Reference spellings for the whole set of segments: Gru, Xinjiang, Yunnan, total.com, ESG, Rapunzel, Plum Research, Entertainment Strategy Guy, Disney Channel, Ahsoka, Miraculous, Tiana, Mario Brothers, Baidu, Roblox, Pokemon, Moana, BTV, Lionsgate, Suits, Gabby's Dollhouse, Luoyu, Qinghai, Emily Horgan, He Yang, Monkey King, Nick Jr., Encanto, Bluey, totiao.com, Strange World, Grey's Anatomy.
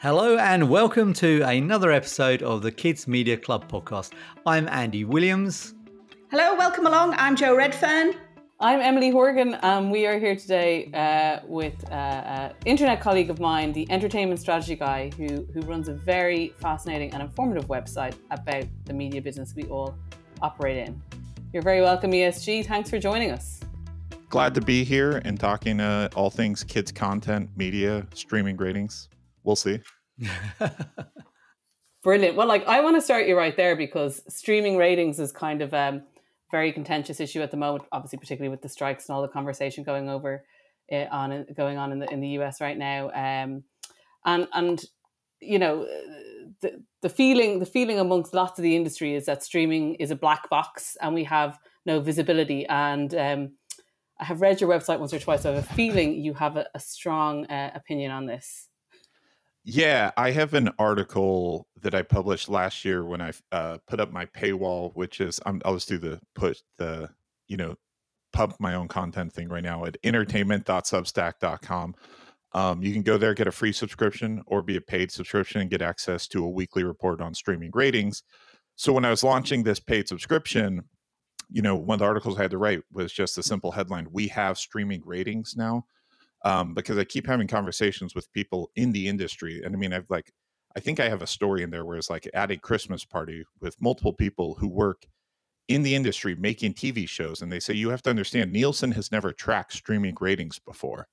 Hello and welcome to another episode of the Kids Media Club podcast. I'm Andy Williams. Hello, welcome along. I'm Jo Redfern. I'm Emily Horgan, and we are here today with an internet colleague of mine, the entertainment strategy guy, who runs a very fascinating and informative website about the media business we all operate in. You're very welcome, ESG. Thanks for joining us. Glad to be here and talking all things kids content, media, streaming ratings. We'll see. Brilliant. Well, I want to start you right there because streaming ratings is kind of a very contentious issue at the moment, obviously, particularly with the strikes and all the conversation going on in the US right now. And you know, the feeling amongst lots of the industry is that streaming is a black box and we have no visibility. And I have read your website once or twice. So I have a feeling you have a strong opinion on this. Yeah, I have an article that I published last year when I put up my paywall, which is I'll just do pump my own content thing right now at entertainment.substack.com. You can go there, get a free subscription or be a paid subscription and get access to a weekly report on streaming ratings. So when I was launching this paid subscription, you know, one of the articles I had to write was just a simple headline. We have streaming ratings now. Because I keep having conversations with people in the industry. And I mean, I think I have a story in there where it's like at a Christmas party with multiple people who work in the industry making TV shows. And they say, you have to understand, Nielsen has never tracked streaming ratings before.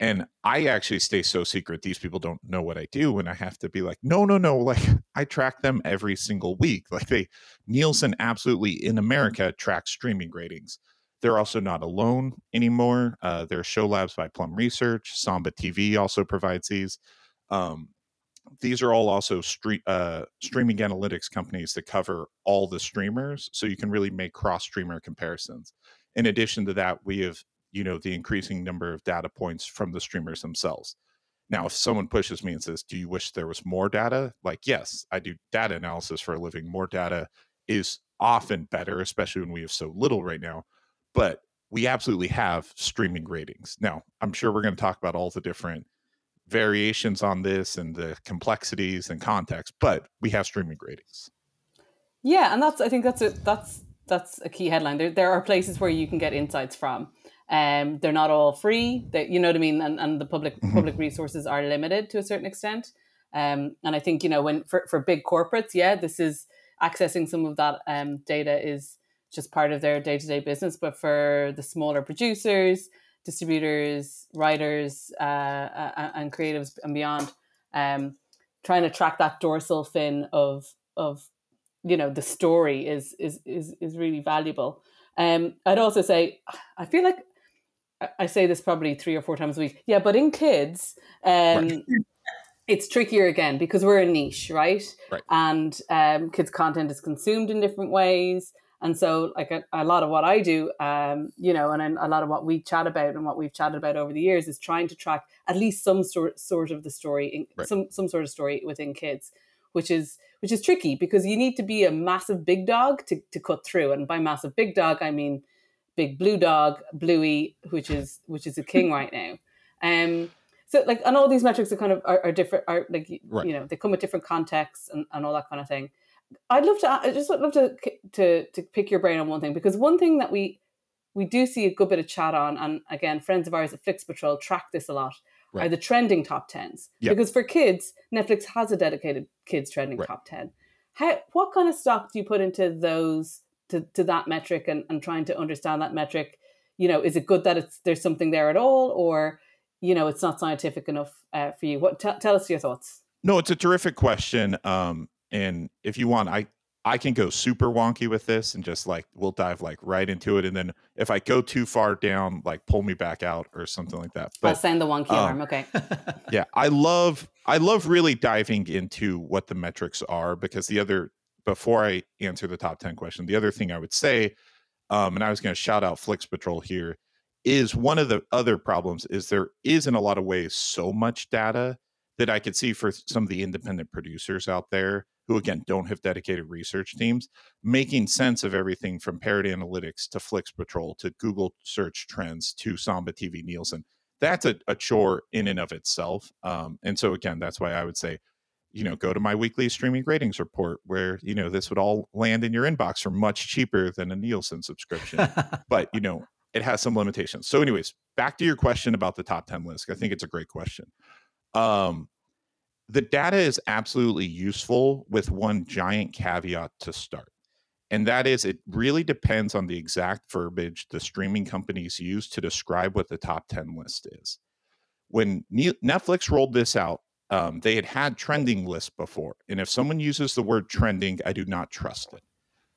And I actually stay so secret. These people don't know what I do. And I have to be like, no. I track them every single week. Nielsen absolutely in America tracks streaming ratings. They're also not alone anymore. There are show labs by Plum Research. Samba TV also provides these. These are all also streaming analytics companies that cover all the streamers, so you can really make cross-streamer comparisons. In addition to that, we have the increasing number of data points from the streamers themselves. Now, if someone pushes me and says, do you wish there was more data? Yes, I do data analysis for a living. More data is often better, especially when we have so little right now. But we absolutely have streaming ratings. Now, I'm sure we're going to talk about all the different variations on this and the complexities and context, but we have streaming ratings. Yeah, and that's a key headline. There are places where you can get insights from. They're not all free, you know what I mean? And the public resources are limited to a certain extent. And I think, when for big corporates, this is accessing some of that data is just part of their day-to-day business. But for the smaller producers, distributors, writers, and creatives and beyond, trying to track that dorsal fin of the story is really valuable. I'd also say, I feel like I say this probably 3 or 4 times a week. Yeah, but in kids, right. It's trickier again because we're a niche, right? And kids' content is consumed in different ways. And so a lot of what I do, and a lot of what we chat about and what we've chatted about over the years is trying to track at least some sort of the story, some sort of story within kids, which is tricky because you need to be a massive big dog to cut through. And by massive big dog, I mean big blue dog, Bluey, which is a king right now. So and all these metrics are kind of are different, they come with different contexts and all that kind of thing. I'd just love to pick your brain on one thing, because one thing that we do see a good bit of chat on, and again, friends of ours at Flix Patrol track this a lot, are the trending top 10s. Yep. Because for kids, Netflix has a dedicated kids trending top 10. What kind of stock do you put into those, to that metric and trying to understand that metric? Is it good that there's something there at all, or, it's not scientific enough for you? Tell us your thoughts. No, it's a terrific question. And if you want, I can go super wonky with this and just we'll dive right into it. And then if I go too far down, pull me back out or something like that. But, I'll send the wonky alarm. Okay. Yeah. I love really diving into what the metrics are, because before I answer the top 10 question, the other thing I would say, and I was going to shout out Flix Patrol here, is one of the other problems is there is in a lot of ways so much data that I could see for some of the independent producers out there who, again, don't have dedicated research teams, making sense of everything from Parrot Analytics to Flix Patrol to Google search trends to Samba TV Nielsen. that's a chore in and of itself. And so again, that's why I would say, you know, go to my weekly streaming ratings report where, you know, this would all land in your inbox for much cheaper than a Nielsen subscription, but you know, it has some limitations. So anyways, back to your question about the top 10 list. I think it's a great question. The data is absolutely useful with one giant caveat to start. And that is, it really depends on the exact verbiage the streaming companies use to describe what the top 10 list is. When Netflix rolled this out, they had trending lists before. And if someone uses the word trending, I do not trust it.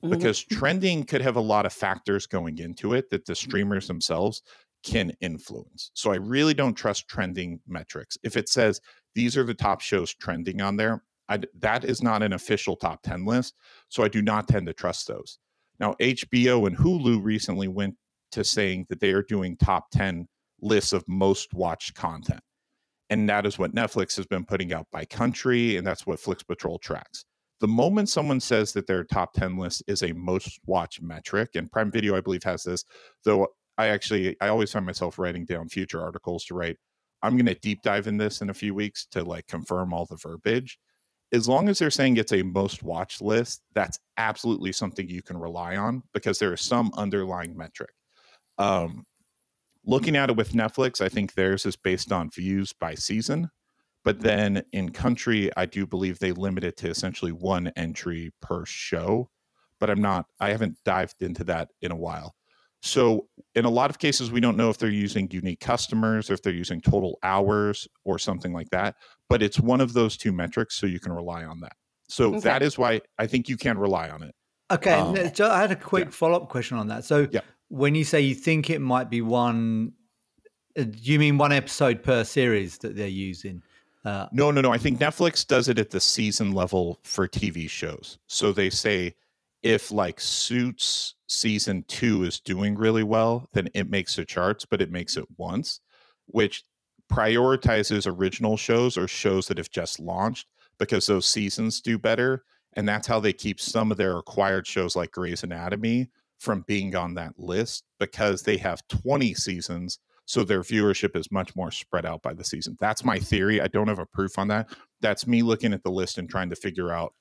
Because trending could have a lot of factors going into it that the streamers themselves can influence. So I really don't trust trending metrics. If it says these are the top shows trending on there, that is not an official top 10 list. So I do not tend to trust those. Now, HBO and Hulu recently went to saying that they are doing top 10 lists of most watched content. And that is what Netflix has been putting out by country. And that's what Flix Patrol tracks. The moment someone says that their top 10 list is a most watch metric, and Prime Video, I believe, has this, though I always find myself writing down future articles to write, I'm going to deep dive in this in a few weeks to like confirm all the verbiage. As long as they're saying it's a most watch list, that's absolutely something you can rely on because there is some underlying metric. Looking at it with Netflix, I think theirs is based on views by season. But then in country, I do believe they limit it to essentially one entry per show, but I haven't dived into that in a while. So in a lot of cases, we don't know if they're using unique customers or if they're using total hours or something like that, but it's one of those two metrics. So you can rely on that. So okay. That is why I think you can rely on it. Okay. I had a quick follow-up question on that. So when you say you think it might be one, do you mean one episode per series that they're using? No. I think Netflix does it at the season level for TV shows. So they say if like Suits season 2 is doing really well, then it makes the charts, but it makes it once, which prioritizes original shows or shows that have just launched because those seasons do better. And that's how they keep some of their acquired shows like Grey's Anatomy from being on that list because they have 20 seasons. So their viewership is much more spread out by the season. That's my theory. I don't have a proof on that. That's me looking at the list and trying to figure out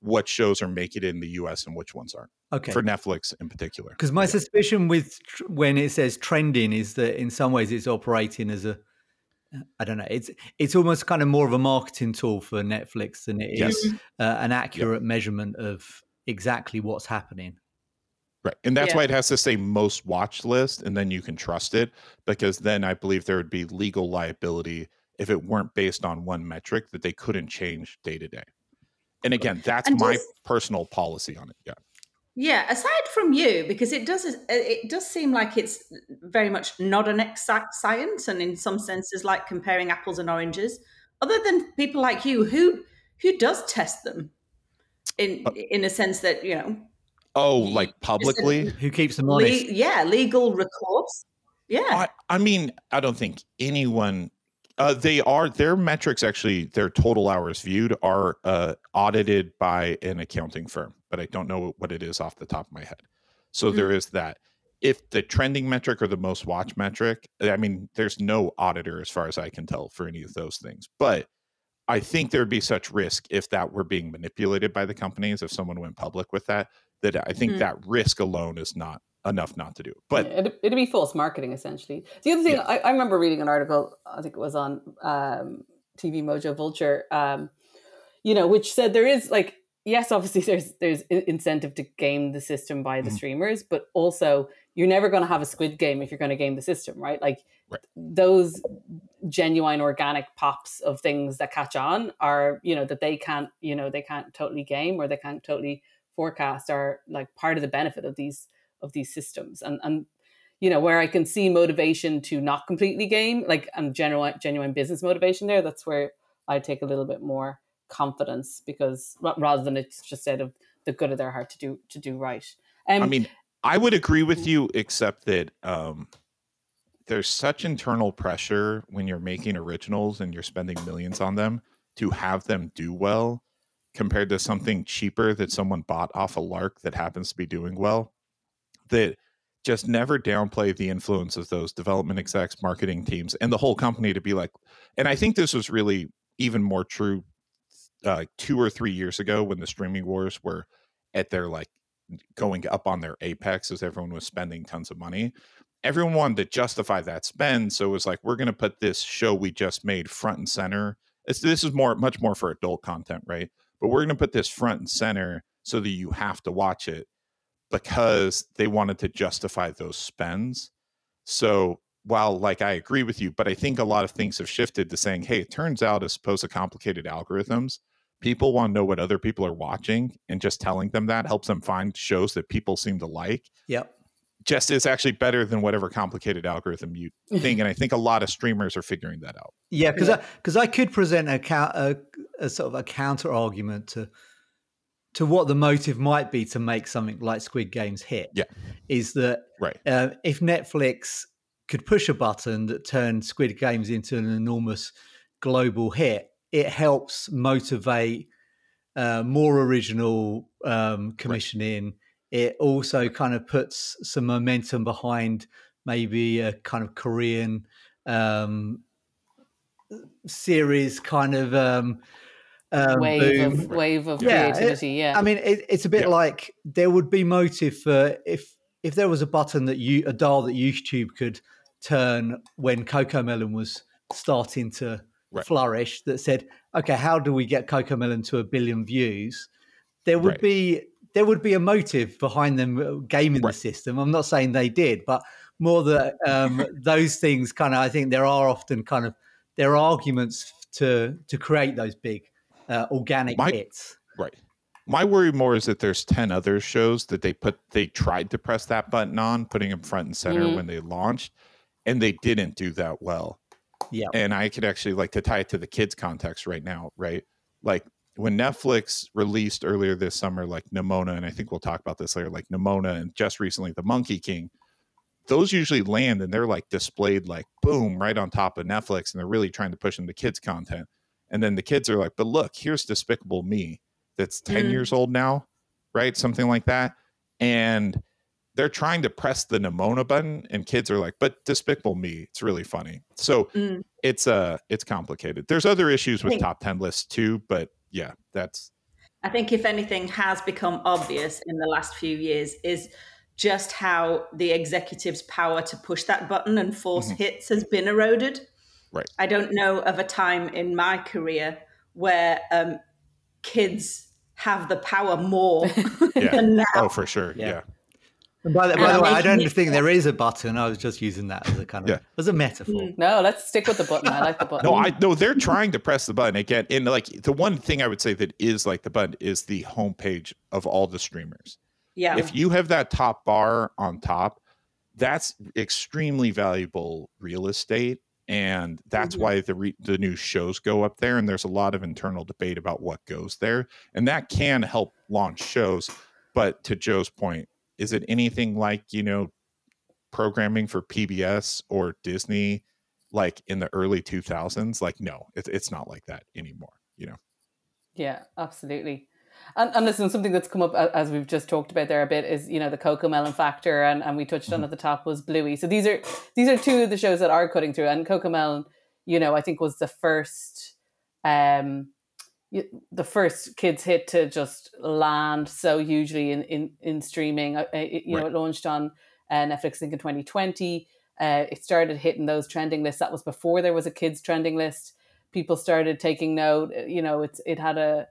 what shows are making it in the US and which ones aren't. Okay. For Netflix in particular. Because my suspicion with when it says trending is that in some ways it's operating as a, I don't know, it's almost kind of more of a marketing tool for Netflix than it is an accurate measurement of exactly what's happening. Right. And that's why it has to say most watched list. And then you can trust it because then I believe there would be legal liability if it weren't based on one metric that they couldn't change day to day. And again, that's my personal policy on it. Yeah. Yeah. Aside from you, because it does seem like it's very much not an exact science. And in some senses, like comparing apples and oranges, other than people like you, who does test them in a sense that, you know, oh, like publicly? Who keeps them honest? Legal records. Yeah. I mean, I don't think anyone, their metrics actually, their total hours viewed are audited by an accounting firm, but I don't know what it is off the top of my head. So there is that. If the trending metric or the most watch metric, I mean, there's no auditor as far as I can tell for any of those things, but I think there'd be such risk if that were being manipulated by the companies, if someone went public with that I think that risk alone is not enough not to do. But it'd be false marketing, essentially. The other thing, I remember reading an article, I think it was on TV Mojo Vulture, which said there is like, yes, obviously there's incentive to game the system by the streamers, but also you're never going to have a Squid Game if you're going to game the system, right? Like those genuine organic pops of things that catch on are, you know, that they can't totally game or they can't totally forecast are like part of the benefit of these systems and you know where I can see motivation to not completely game like and genuine business motivation there. That's where I take a little bit more confidence because rather than it's just out of the good of their heart to do right. I mean, I would agree with you except that there's such internal pressure when you're making originals and you're spending millions on them to have them do well. Compared to something cheaper that someone bought off a lark that happens to be doing well, that just never downplay the influence of those development execs, marketing teams, and the whole company to be like, and I think this was really even more true 2 or 3 years ago when the streaming wars were at their like going up on their apex as everyone was spending tons of money. Everyone wanted to justify that spend. So it was like, we're going to put this show we just made front and center. This is much more for adult content, right? But we're going to put this front and center so that you have to watch it, because they wanted to justify those spends. So while like I agree with you, but I think a lot of things have shifted to saying, hey, it turns out as opposed to complicated algorithms, people want to know what other people are watching, and just telling them that helps them find shows that people seem to like. Yep. Just is actually better than whatever complicated algorithm you think. And I think a lot of streamers are figuring that out. Yeah, because I could present a sort of a counter argument to what the motive might be to make something like Squid Game's hit. Yeah, is that right? If Netflix could push a button that turned Squid Games into an enormous global hit, it helps motivate more original commissioning. Right. It also kind of puts some momentum behind maybe a kind of Korean series kind of wave of creativity. Yeah. I mean, it's a bit like there would be motive for if there was a button a dial that YouTube could turn when Cocomelon was starting to flourish that said, okay, how do we get Cocomelon to 1 billion views? There would be a motive behind them gaming the system. I'm not saying they did, but more that those things kind of, I think there are often kind of, there are arguments to create those big organic hits. Right. My worry more is that there's 10 other shows that they tried to press that button on, putting them front and center when they launched, and they didn't do that well. Yeah. And I could actually like to tie it to the kids context right now, right? Like, when Netflix released earlier this summer, like Nimona, and I think we'll talk about this later, like Nimona and just recently the Monkey King, those usually land and they're like displayed like boom right on top of Netflix, and they're really trying to push into kids content. And then the kids are like, but look, here's Despicable Me that's 10 years old now, right? Something like that. And they're trying to press the Nimona button, and kids are like, but Despicable Me, it's really funny. So it's complicated. There's other issues with top 10 lists too, but yeah, that's. I think if anything has become obvious in the last few years is just how the executives' power to push that button and force hits has been eroded. Right. I don't know of a time in my career where kids have the power more than now. Oh, for sure. Yeah. And by the way, I don't think there is a button. I was just using that as a kind of as a metaphor. No, let's stick with the button. I like the button. No, they're trying to press the button again. And like the one thing I would say that is like the button is the homepage of all the streamers. Yeah. If you have that top bar on top, that's extremely valuable real estate, and that's why the new shows go up there. And there's a lot of internal debate about what goes there, and that can help launch shows. But to Joe's point, is it anything like, you know, programming for PBS or Disney, like in the early 2000s? Like, no, it's not like that anymore, you know? Yeah, absolutely. And listen, something that's come up as we've just talked about there a bit is, you know, the Cocomelon factor, and we touched on at the top was Bluey. So these are two of the shows that are cutting through, and Cocomelon, you know, I think was the first kids hit to just land so hugely in streaming. You know, it launched on Netflix, I think, in 2020. It started hitting those trending lists. That was before there was a kids trending list. People started taking note. You know, it had a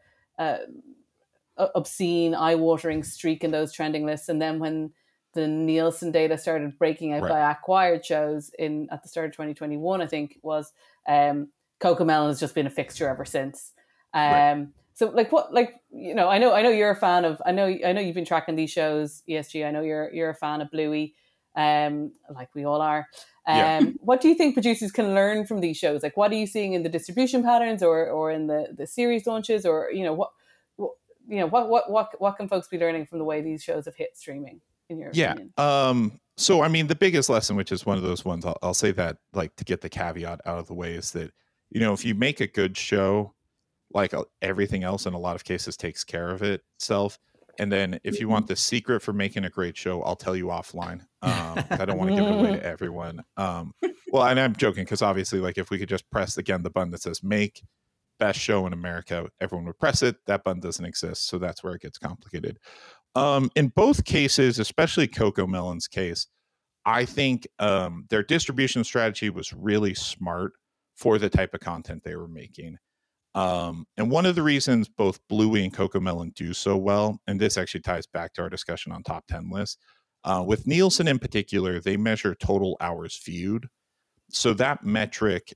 obscene, eye-watering streak in those trending lists. And then when the Nielsen data started breaking out by acquired shows at the start of 2021, I think it was, Cocomelon has just been a fixture ever since. So I know you're a fan of, I know you've been tracking these shows, ESG. I know you're a fan of Bluey, like we all are. What do you think producers can learn from these shows? Like, what are you seeing in the distribution patterns or in the series launches, or, you know, what can folks be learning from the way these shows have hit streaming in your opinion? So, I mean, the biggest lesson, which is one of those ones I'll say that, like, to get the caveat out of the way, is that, you know, if you make a good show, like everything else in a lot of cases takes care of itself. And then if you want the secret for making a great show, I'll tell you offline. I don't want to give it away to everyone. Well, and I'm joking, because obviously, like, if we could just press, again, the button that says make best show in America, everyone would press it. That button doesn't exist. So that's where it gets complicated. In both cases, especially Cocomelon's case, I think their distribution strategy was really smart for the type of content they were making. And one of the reasons both Bluey and Cocomelon do so well, and this actually ties back to our discussion on top 10 lists, with Nielsen in particular, they measure total hours viewed. So that metric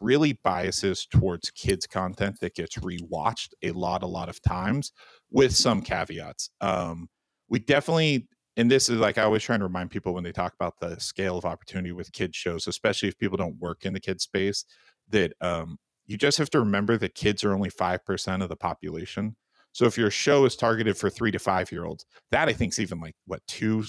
really biases towards kids content that gets rewatched a lot of times, with some caveats. We definitely, and this is like I always try to remind people when they talk about the scale of opportunity with kids shows, especially if people don't work in the kids space, that you just have to remember that kids are only 5% of the population. So if your show is targeted for 3 to 5 year olds, that I think is even like, what, 2%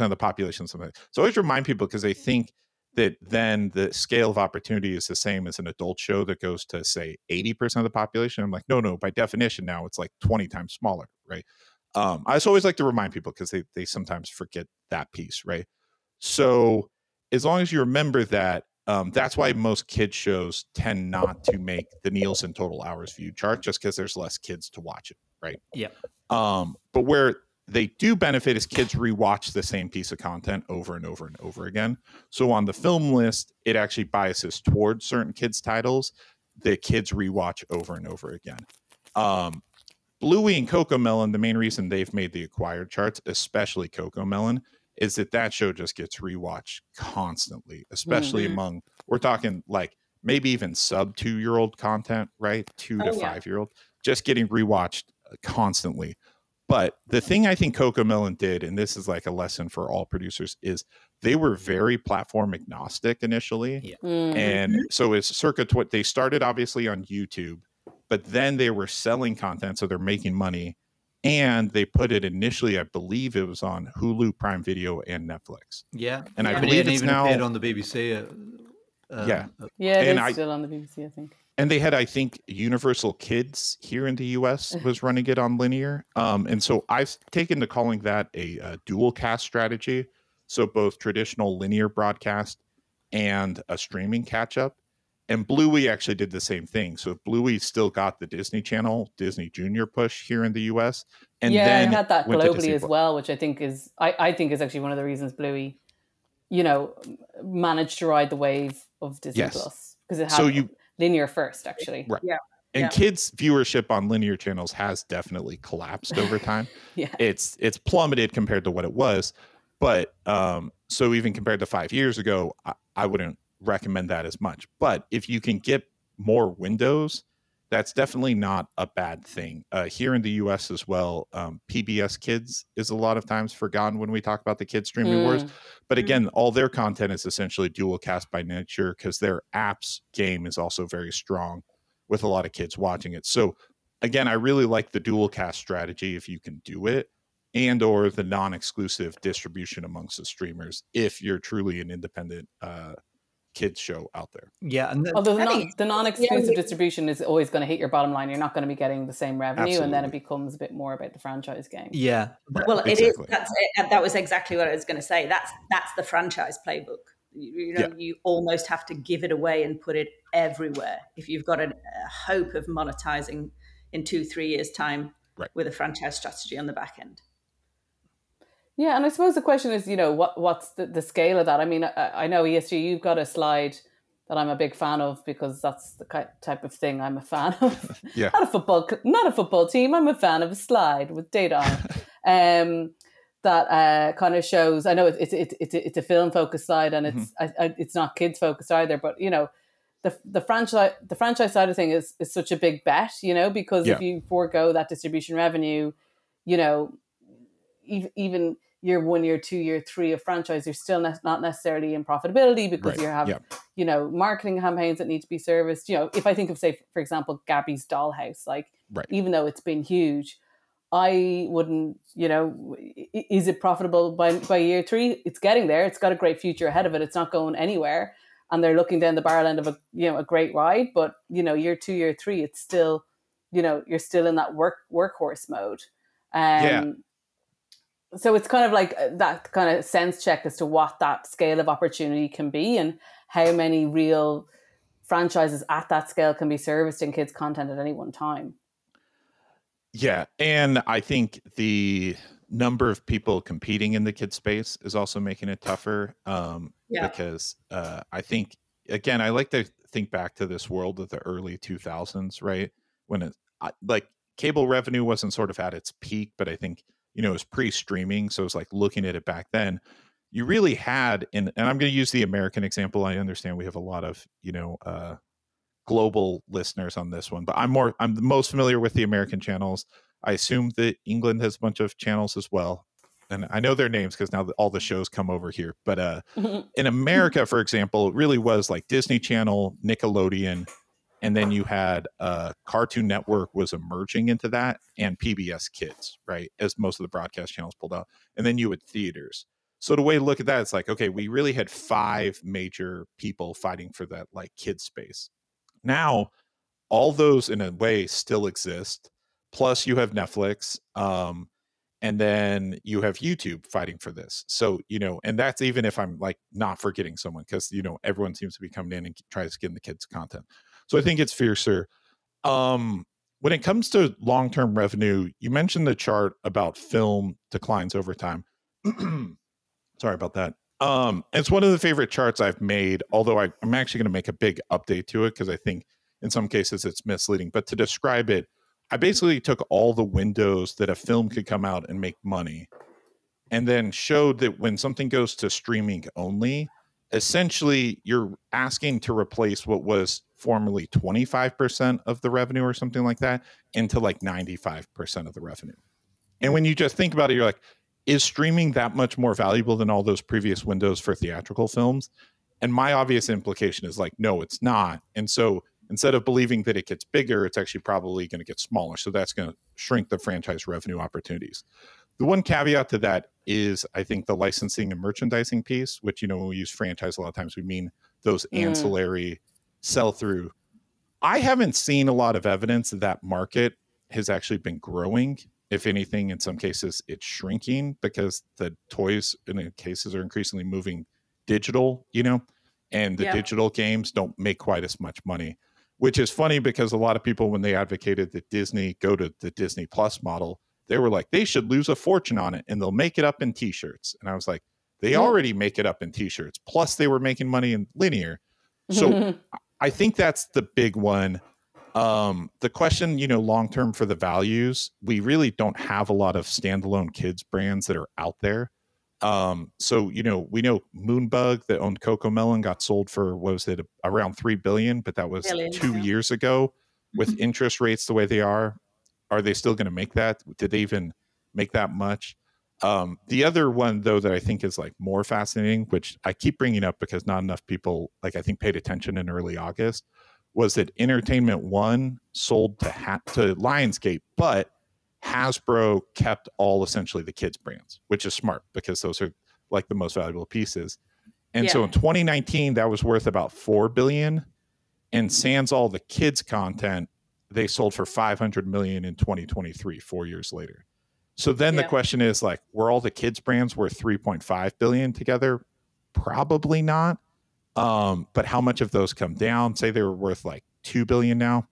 of the population, something like that. So I always remind people, because they think that then the scale of opportunity is the same as an adult show that goes to, say, 80% of the population. I'm like, no, by definition now it's like 20 times smaller, right? I just always like to remind people, because they sometimes forget that piece, right? So as long as you remember that, that's why most kids shows tend not to make the Nielsen total hours viewed chart, just because there's less kids to watch it, right? Yeah. But where they do benefit is kids rewatch the same piece of content over and over and over again. So on the film list, it actually biases towards certain kids titles that kids rewatch over and over again. Bluey and Cocomelon, the main reason they've made the acquired charts, especially Cocomelon, is that show just gets rewatched constantly, especially among, we're talking like maybe even sub 2-year-old content, right? 2 to 5-year-old, just getting rewatched constantly. But the thing I think Cocomelon did, and this is like a lesson for all producers, is they were very platform agnostic initially. Yeah. And so it's circa what they started, obviously on YouTube, but then they were selling content, so they're making money. And they put it initially, I believe it was on Hulu, Prime Video, and Netflix. Yeah. And I believe it's now on the BBC. Yeah, it's still on the BBC, I think. And they had, I think, Universal Kids here in the US was running it on linear. And so I've taken to calling that a dual cast strategy. So both traditional linear broadcast and a streaming catch up. And Bluey actually did the same thing. So Bluey still got the Disney Channel, Disney Junior push here in the US. And then it had that globally as well, which I think is I think is actually one of the reasons Bluey, managed to ride the wave of Disney Plus. Because it had linear first, actually. Right. Yeah. And kids' viewership on linear channels has definitely collapsed over time. It's plummeted compared to what it was. But so even compared to 5 years ago, I wouldn't recommend that as much, but if you can get more windows, that's definitely not a bad thing. Here in the US as well, PBS Kids is a lot of times forgotten when we talk about the kids streaming wars, but again, all their content is essentially dual cast by nature, because their apps game is also very strong with a lot of kids watching it. So again, I really like the dual cast strategy if you can do it, and or the non-exclusive distribution amongst the streamers if you're truly an independent kids show out there. Although the non-exclusive distribution is always going to hit your bottom line. You're not going to be getting the same revenue. Absolutely. And then it becomes a bit more about the franchise game. It is that was exactly what I was going to say. That's the franchise playbook. You almost have to give it away and put it everywhere if you've got a hope of monetizing in 2-3 years time, right, with a franchise strategy on the back end. Yeah, and I suppose the question is, what's the scale of that? I mean, I know ESG, you've got a slide that I'm a big fan of, because that's the type of thing I'm a fan of. Not a football team. I'm a fan of a slide with data on that kind of shows. I know it's a film focused slide, and it's not kids focused either. But the franchise side of thing is such a big bet, because if you forego that distribution revenue, even year 1 year 2 year three of franchise, you're still not necessarily in profitability, because you have marketing campaigns that need to be serviced. If I think of, say, for example, Gabby's Dollhouse, even though it's been huge, I wouldn't, is it profitable by year three? It's getting there. It's got a great future ahead of it. It's not going anywhere, and they're looking down the barrel end of a great ride. But year 2 year three, it's still you're still in that workhorse mode. So it's kind of like that kind of sense check as to what that scale of opportunity can be and how many real franchises at that scale can be serviced in kids' content at any one time. Yeah, and I think the number of people competing in the kids' space is also making it tougher because I think, again, I like to think back to this world of the early 2000s, right? When it, like, cable revenue wasn't sort of at its peak, but I think, you know, it was pre-streaming. So it's like looking at it back then, you really had, and I'm going to use the American example. I understand we have a lot of, you know, global listeners on this one, but I'm the most familiar with the American channels. I assume that England has a bunch of channels as well. And I know their names because now all the shows come over here. But in America, for example, it really was like Disney Channel, Nickelodeon, and then you had Cartoon Network was emerging into that, and PBS Kids, right, as most of the broadcast channels pulled out. And then you had theaters. So the way to look at that, it's like, okay, we really had five major people fighting for that, like, kid space. Now, all those, in a way, still exist. Plus, you have Netflix, and then you have YouTube fighting for this. So, you know, and that's even if I'm, like, not forgetting someone, because, you know, everyone seems to be coming in and tries to get in the kids' content. So I think it's fiercer. When it comes to long-term revenue, you mentioned the chart about film declines over time. Sorry about that. It's one of the favorite charts I've made, although I'm actually going to make a big update to it because I think in some cases it's misleading. But to describe it, I basically took all the windows that a film could come out and make money and then showed that when something goes to streaming only, essentially you're asking to replace what was formerly 25% of the revenue or something like that into like 95% of the revenue. And when you just think about it, you're like, is streaming that much more valuable than all those previous windows for theatrical films? And my obvious implication is like, no, it's not. And so instead of believing that it gets bigger, it's actually probably going to get smaller. So that's going to shrink the franchise revenue opportunities. The one caveat to that is, I think, the licensing and merchandising piece, which, you know, when we use franchise, a lot of times we mean those ancillary sell-through. I haven't seen a lot of evidence that that market has actually been growing. If anything, in some cases, it's shrinking because the toys, in cases, are increasingly moving digital, you know, and the digital games don't make quite as much money, which is funny because a lot of people, when they advocated that Disney go to the Disney Plus model, they were like, they should lose a fortune on it and they'll make it up in T-shirts. And I was like, they already make it up in T-shirts. Plus, they were making money in linear. So I think that's the big one. The question, you know, long-term for the values, we really don't have a lot of standalone kids brands that are out there. So, you know, we know Moonbug that owned Cocomelon got sold for, what was it, around $3 billion, but that was 2 years ago. With interest rates the way they are they still going to make that? Did they even make that much? The other one, though, that I think is like more fascinating, which I keep bringing up because not enough people, like, I think paid attention in early August, was that Entertainment One sold to Lionsgate, but Hasbro kept all essentially the kids brands, which is smart because those are like the most valuable pieces. And so in 2019, that was worth about $4 billion. And sans all the kids content, they sold for $500 million in 2023, 4 years later. So then the question is like, were all the kids brands worth $3.5 billion together? Probably not. But how much of those come down? Say they were worth like $2 billion now.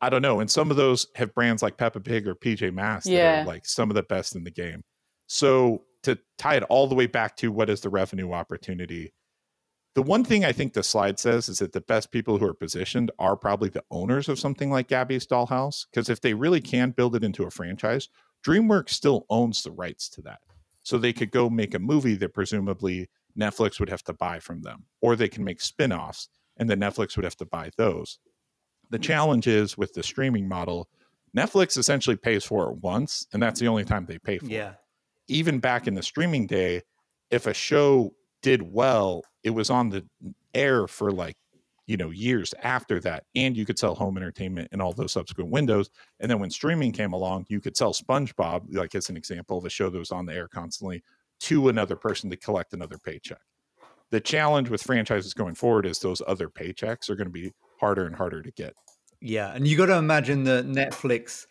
I don't know. And some of those have brands like Peppa Pig or PJ Masks that are like some of the best in the game. So to tie it all the way back to what is the revenue opportunity, the one thing I think the slide says is that the best people who are positioned are probably the owners of something like Gabby's Dollhouse, because if they really can build it into a franchise, DreamWorks still owns the rights to that. So they could go make a movie that presumably Netflix would have to buy from them, or they can make spin-offs and then Netflix would have to buy those. The challenge is with the streaming model, Netflix essentially pays for it once, and that's the only time they pay for it. Even back in the streaming day, if a show did well, it was on the air for like, you know, years after that, and you could sell home entertainment and all those subsequent windows. And then when streaming came along, you could sell SpongeBob, like as an example of a show that was on the air constantly, to another person to collect another paycheck. The challenge with franchises going forward is those other paychecks are going to be harder and harder to get. Yeah, and you got to imagine that Netflix,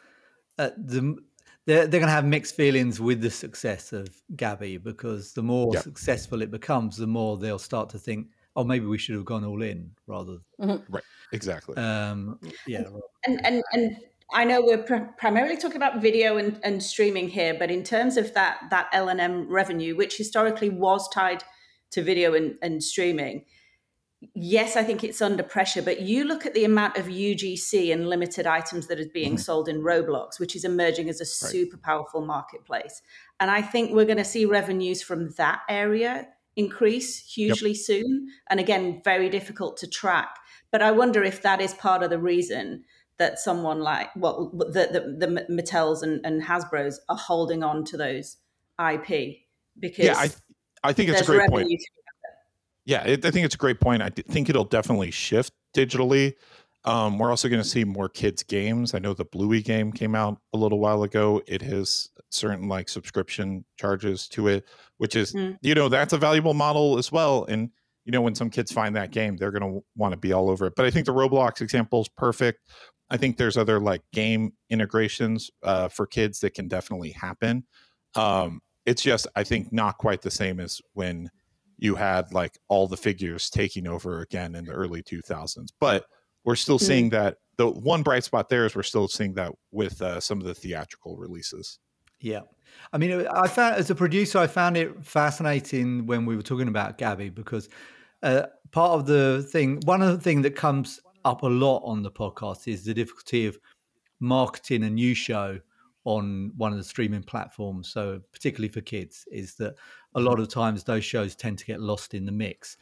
they're going to have mixed feelings with the success of Gabby, because the more successful it becomes, the more they'll start to think, oh, maybe we should have gone all in rather. Right, exactly. And I know we're primarily talking about video and streaming here, but in terms of that L&M revenue, which historically was tied to video and streaming, yes, I think it's under pressure, but you look at the amount of UGC and limited items that are being sold in Roblox, which is emerging as a super powerful marketplace. And I think we're going to see revenues from that area increase hugely soon. And again, very difficult to track. But I wonder if that is part of the reason that someone like, well, the Mattels and Hasbros are holding on to those IP, because I think it's a great point. Yeah, I think it's a great point. I think it'll definitely shift digitally. We're also going to see more kids' games. I know the Bluey game came out a little while ago. It has certain like subscription charges to it, which is, that's a valuable model as well. And, when some kids find that game, they're going to want to be all over it. But I think the Roblox example is perfect. I think there's other like game integrations for kids that can definitely happen. It's just, I think, not quite the same as when you had like all the figures taking over again in the early 2000s. But we're still seeing that. The one bright spot there is we're still seeing that with some of the theatrical releases. Yeah. I mean, I found, as a producer, I found it fascinating when we were talking about Gabby, because one of the things that comes up a lot on the podcast is the difficulty of marketing a new show on one of the streaming platforms, so particularly for kids, is that a lot of times those shows tend to get lost in the mix.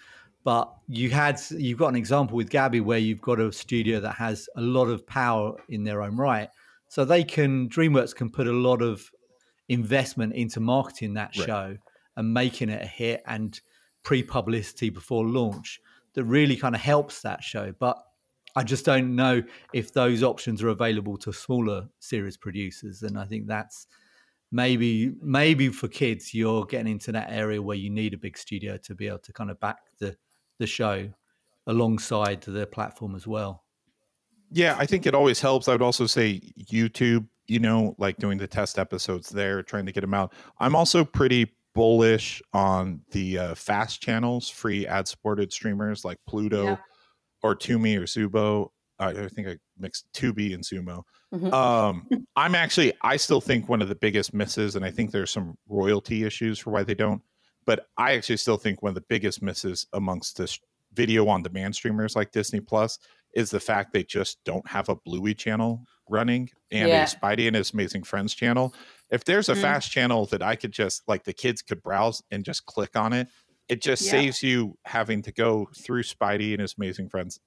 But you've got an example with Gabby where you've got a studio that has a lot of power in their own right, so DreamWorks can put a lot of investment into marketing that show and making it a hit and pre-publicity before launch that really kind of helps that show. But I just don't know if those options are available to smaller series producers. And I think that's maybe for kids, you're getting into that area where you need a big studio to be able to kind of back the show alongside their platform as well. Yeah, I think it always helps. I would also say YouTube, like doing the test episodes there, trying to get them out. I'm also pretty bullish on the FAST channels, free ad-supported streamers like Pluto. Yeah. Or Tubi or Zubo. I think I mixed Tubi and Zumo. Mm-hmm. I still think one of the biggest misses, and I think there's some royalty issues for why they don't, but I actually still think one of the biggest misses amongst this video on demand streamers like Disney Plus is the fact they just don't have a Bluey channel running and a Spidey and His Amazing Friends channel. If there's a FAST channel that I could just, like the kids could browse and just click on it, it just saves you having to go through Spidey and His Amazing Friends.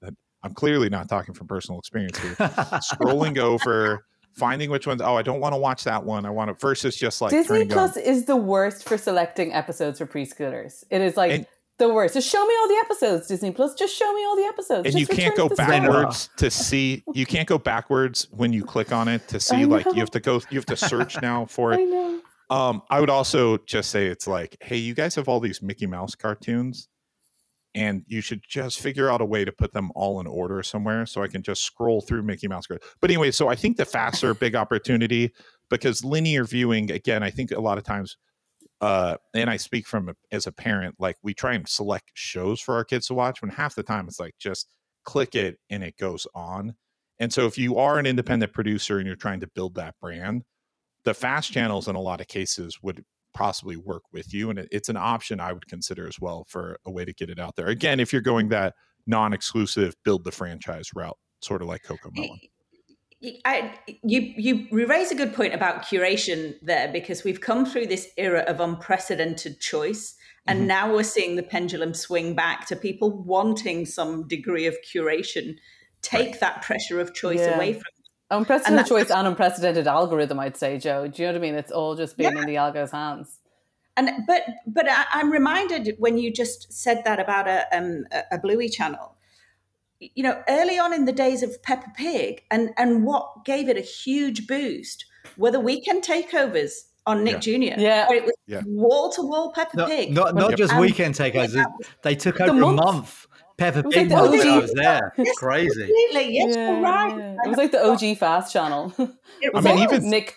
I'm clearly not talking from personal experience here. Scrolling over, finding which ones. Oh, I don't want to watch that one. I want to versus just like Disney Plus is the worst for selecting episodes for preschoolers. It is like the worst. Just show me all the episodes, Disney Plus. Just show me all the episodes. And you can't go backwards to see. You can't go backwards when you click on it to see. Like you have to search now for it. I know. I would also just say it's like, hey, you guys have all these Mickey Mouse cartoons and you should just figure out a way to put them all in order somewhere so I can just scroll through Mickey Mouse cartoons. But anyway, so I think the FASTs are a big opportunity because linear viewing, again, I think a lot of times, and I speak from as a parent, like we try and select shows for our kids to watch when half the time it's like just click it and it goes on. And so if you are an independent producer and you're trying to build that brand, the FAST channels in a lot of cases would possibly work with you. And it's an option I would consider as well for a way to get it out there. Again, if you're going that non-exclusive, build the franchise route, sort of like Cocomelon. You raise a good point about curation there, because we've come through this era of unprecedented choice. And now we're seeing the pendulum swing back to people wanting some degree of curation, take that pressure of choice away from them. Unprecedented choice and unprecedented algorithm, I'd say, Joe. Do you know what I mean? It's all just being in the algo's hands. And but I'm reminded when you just said that about a Bluey channel. You know, early on in the days of Peppa Pig, and what gave it a huge boost were the weekend takeovers on Nick Jr. Yeah, where it was wall to wall Peppa Pig. Not just weekend takeovers; they took over a month. Peppa Pig. Like I was there. Yes, crazy. Absolutely. Yes, yeah, you're right. Yeah. It was like the OG Fast Channel. I mean, even Nick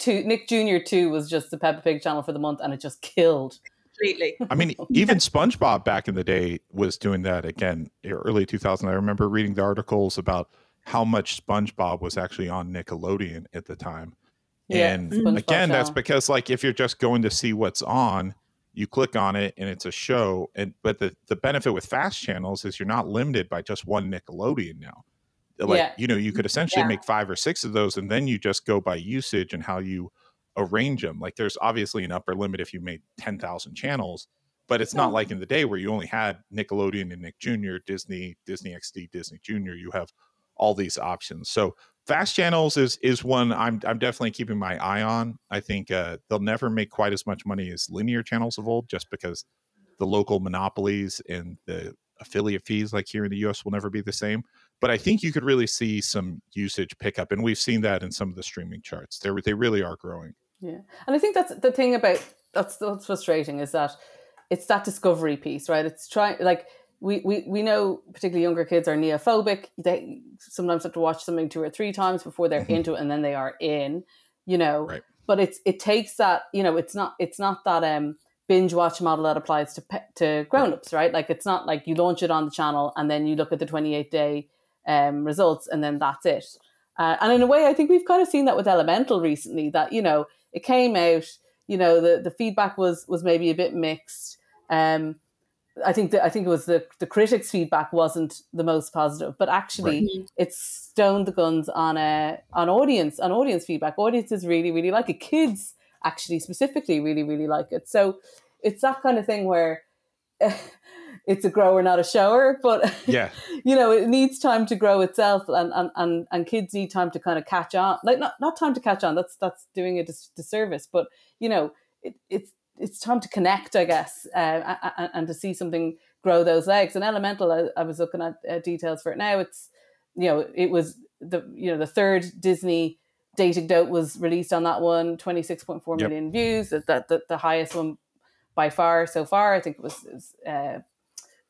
Jr. 2 was just the Peppa Pig channel for the month, and it just killed. Completely. I mean, even SpongeBob back in the day was doing that again. Early 2000, I remember reading the articles about how much SpongeBob was actually on Nickelodeon at the time. Yeah, and SpongeBob again, that's because like if you're just going to see what's on, you click on it and it's a show. And but the benefit with fast channels is you're not limited by just one Nickelodeon now. Like, you know, you could essentially make 5 or 6 of those, and then you just go by usage and how you arrange them. Like there's obviously an upper limit if you made 10,000 channels, but it's not like in the day where you only had Nickelodeon and Nick Jr., Disney, Disney XD, Disney Jr. You have all these options. So fast channels is one I'm definitely keeping my eye on. I think they'll never make quite as much money as linear channels of old, just because the local monopolies and the affiliate fees like here in the US will never be the same. But I think you could really see some usage pickup, and we've seen that in some of the streaming charts. They really are growing. Yeah, and I think that's the thing about that's frustrating, is that it's that discovery piece, right? It's trying, like we know particularly younger kids are neophobic. They sometimes have to watch something 2 or 3 times before they're into it, and then they are in, you know. Right. But it takes that, you know, it's not that binge watch model that applies to grown-ups, right? Like it's not like you launch it on the channel and then you look at the 28-day results and then that's it. And in a way, I think we've kind of seen that with Elemental recently, that, you know, it came out, you know, the feedback was maybe a bit mixed. I think it was the critics' feedback wasn't the most positive, but actually it's stoned the guns on audience feedback. Audiences really, really like it. Kids actually specifically really, really like it. So it's that kind of thing where it's a grower, not a shower, but you know, it needs time to grow itself, and kids need time to kind of catch on. Like not time to catch on. That's doing a disservice, but you know, it's time to connect, I guess, and to see something grow those legs. And Elemental, I was looking at details for it now. It's, you know, it was the third Disney dating dote was released on that one, 26.4 million views. That the highest one by far so far. I think it was The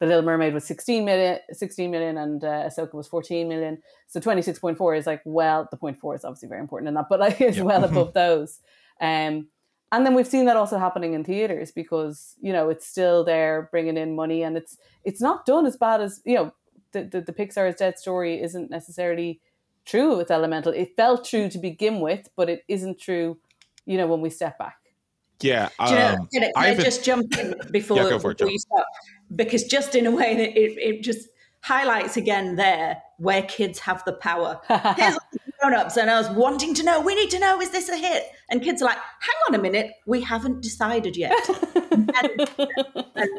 Little Mermaid was 16 million, and Ahsoka was 14 million. So 26.4 is like, well, the 0.4 is obviously very important in that, but like it's well above those. And then we've seen that also happening in theaters, because, you know, it's still there bringing in money, and it's not done as bad as, you know, the Pixar's Dead Story isn't necessarily true with Elemental. It felt true to begin with, but it isn't true, you know, when we step back. Yeah. Do you know, I just jump in before you start, because just in a way that it just highlights again there where kids have the power. Here's grown-ups, and I was wanting to know, we need to know, is this a hit? And kids are like, hang on a minute, we haven't decided yet. and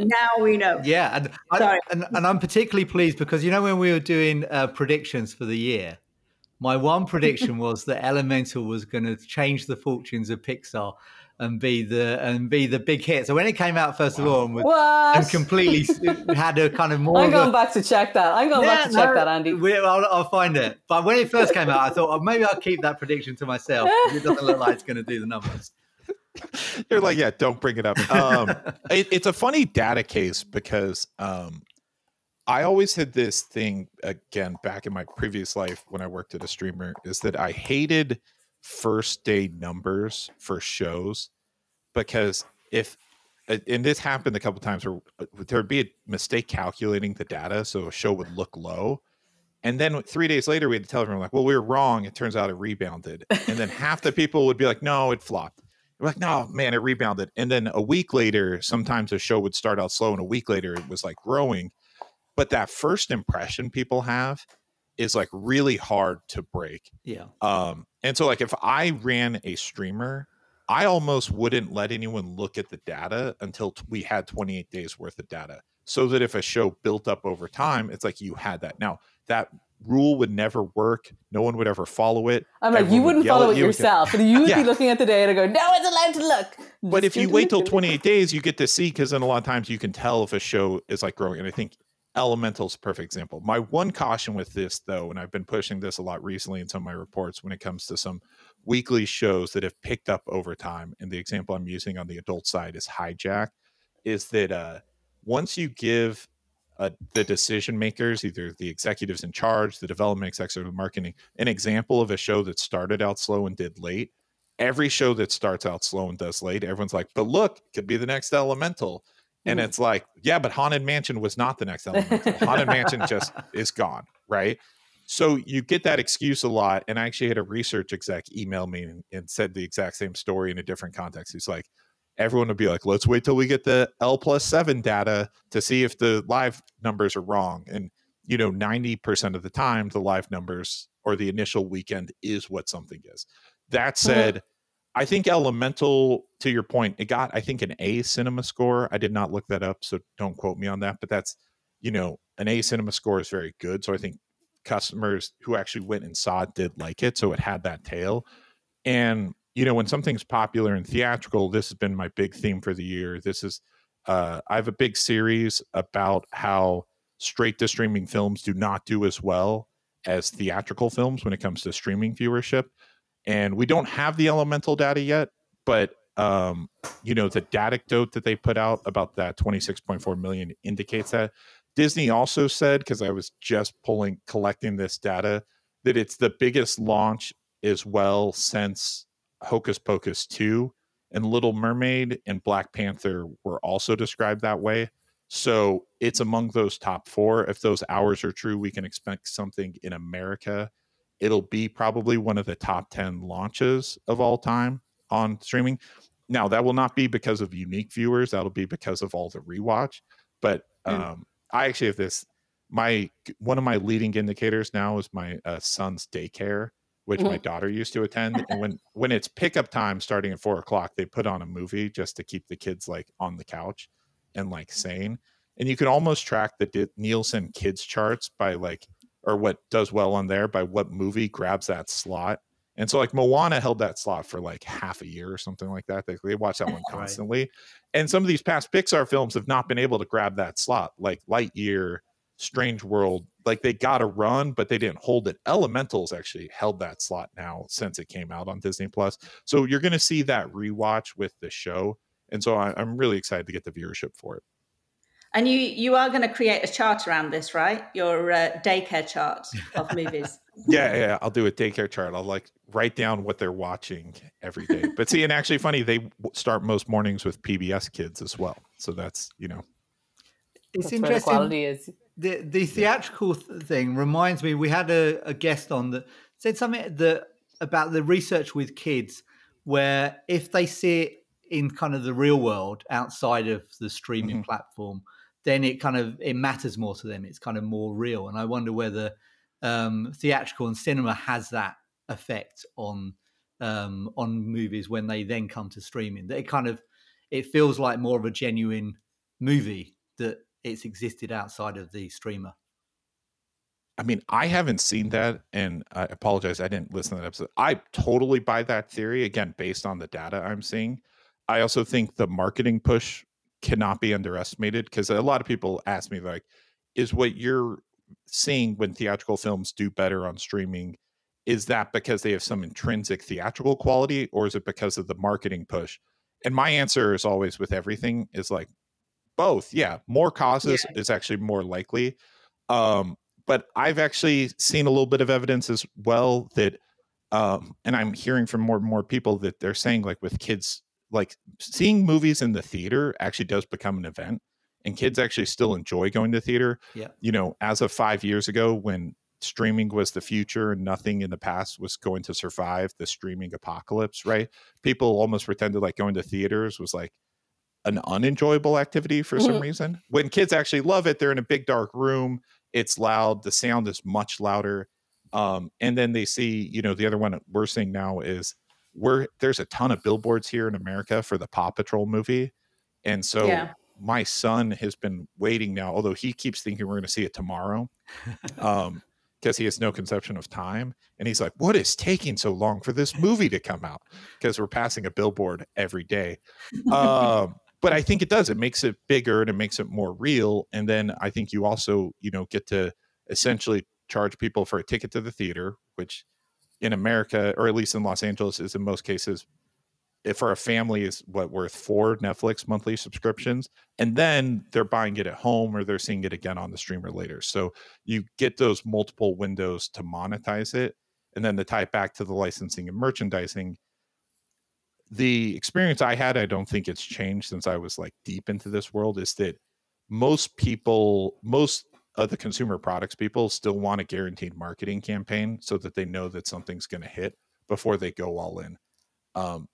now we know. Yeah. And I'm particularly pleased because, you know, when we were doing predictions for the year, my one prediction was that Elemental was going to change the fortunes of Pixar and be the big hit. So when it came out first of all, and completely had a kind of more. I'm going back to check that, Andy. I'll find it. But when it first came out, I thought, maybe I'll keep that prediction to myself. It doesn't look like it's going to do the numbers. You're like, yeah, don't bring it up. It's a funny data case because I always had this thing, again, back in my previous life when I worked at a streamer, is that I hated first day numbers for shows, because and this happened a couple of times where there'd be a mistake calculating the data, so a show would look low, and then 3 days later we had to tell everyone, like, well, we were wrong, it turns out it rebounded, and then half the people would be like, no, it flopped. We're like, no man, it rebounded. And then a week later, sometimes a show would start out slow and a week later it was like growing. But that first impression people have is like really hard to break. Yeah. And so like if I ran a streamer, I almost wouldn't let anyone look at the data until we had 28 days worth of data, so that if a show built up over time, it's like you had that. Now that rule would never work. No one would ever follow it. I'm like, everyone you wouldn't follow it yourself. And you would be looking at the data and go, no one's allowed to look. But if you wait till 28 days, you get to see, because then a lot of times you can tell if a show is like growing. And I think Elemental's a perfect example. My one caution with this, though, and I've been pushing this a lot recently in some of my reports when it comes to some weekly shows that have picked up over time, and the example I'm using on the adult side is Hijack, is that once you give the decision makers, either the executives in charge, the development executive, marketing, an example of a show that started out slow and did late. Every show that starts out slow and does late, everyone's like, but look, it could be the next Elemental. And it's like, yeah, but Haunted Mansion was not the next Elemental. Haunted Mansion just is gone, right? So you get that excuse a lot. And I actually had a research exec email me and said the exact same story in a different context. He's like, everyone would be like, let's wait till we get the L+7 data to see if the live numbers are wrong. And, you know, 90% of the time, the live numbers or the initial weekend is what something is. That said, I think Elemental, to your point, it got, I think, an A cinema score. I did not look that up, so don't quote me on that. But that's, you know, an A cinema score is very good. So I think customers who actually went and saw it did like it. So it had that tail. And, you know, when something's popular and theatrical, this has been my big theme for the year. This is, I have a big series about how straight to streaming films do not do as well as theatrical films when it comes to streaming viewership. And we don't have the Elemental data yet, but, you know, the datacdote that they put out about that 26.4 million indicates that. Disney also said, because I was just collecting this data, that it's the biggest launch as well since Hocus Pocus 2, and Little Mermaid and Black Panther were also described that way. So it's among those top four. If those hours are true, we can expect something in America. It'll be probably one of the top 10 launches of all time on streaming. Now, that will not be because of unique viewers. That'll be because of all the rewatch. But I actually have this. One of my leading indicators now is my son's daycare, which my daughter used to attend. And when it's pickup time starting at 4 o'clock, they put on a movie just to keep the kids like on the couch and like sane. And you can almost track the Nielsen kids charts by like, or what does well on there by what movie grabs that slot. And so like Moana held that slot for like half a year or something like that. They watch that one constantly. Right. And some of these past Pixar films have not been able to grab that slot, like Lightyear, Strange World. Like they got a run, but they didn't hold it. Elemental's actually held that slot now since it came out on Disney Plus. So you're going to see that rewatch with the show. And so I'm really excited to get the viewership for it. And you are going to create a chart around this, right? Your daycare chart of movies. Yeah, I'll do a daycare chart. I'll like write down what they're watching every day. But see, and actually funny, they start most mornings with PBS Kids as well. So that's, you know. It's interesting. Where the quality is. The theatrical thing reminds me, we had a guest on that said something about the research with kids, where if they see it in kind of the real world outside of the streaming platform, then it matters more to them. It's kind of more real. And I wonder whether theatrical and cinema has that effect on movies when they then come to streaming. That it feels like more of a genuine movie that it's existed outside of the streamer. I mean, I haven't seen that, and I apologize, I didn't listen to that episode. I totally buy that theory, again, based on the data I'm seeing. I also think the marketing push cannot be underestimated, because a lot of people ask me, like, is what you're seeing when theatrical films do better on streaming, is that because they have some intrinsic theatrical quality, or is it because of the marketing push? And my answer is always, with everything, is like both. Yeah, more causes is actually more likely. But I've actually seen a little bit of evidence as well that, and I'm hearing from more and more people that they're saying, like, with kids, like seeing movies in the theater actually does become an event, and kids actually still enjoy going to theater. Yeah. You know, as of 5 years ago, when streaming was the future and nothing in the past was going to survive the streaming apocalypse, right? People almost pretended like going to theaters was like an unenjoyable activity for some reason. When kids actually love it, they're in a big dark room. It's loud. The sound is much louder. And then they see, you know, the other one we're seeing now is there's a ton of billboards here in America for the Paw Patrol movie. And so my son has been waiting now, although he keeps thinking we're going to see it tomorrow, because he has no conception of time. And he's like, what is taking so long for this movie to come out? Because we're passing a billboard every day. But I think it does. It makes it bigger and it makes it more real. And then I think you also, you know, get to essentially charge people for a ticket to the theater, which in America, or at least in Los Angeles, is in most cases for a family is what worth 4 Netflix monthly subscriptions, and then they're buying it at home or they're seeing it again on the streamer later. So you get those multiple windows to monetize it. And then to tie it back to the licensing and merchandising, the experience I had, I don't think it's changed since I was like deep into this world, is that most people, most of the consumer products people still want a guaranteed marketing campaign so that they know that something's going to hit before they go all in.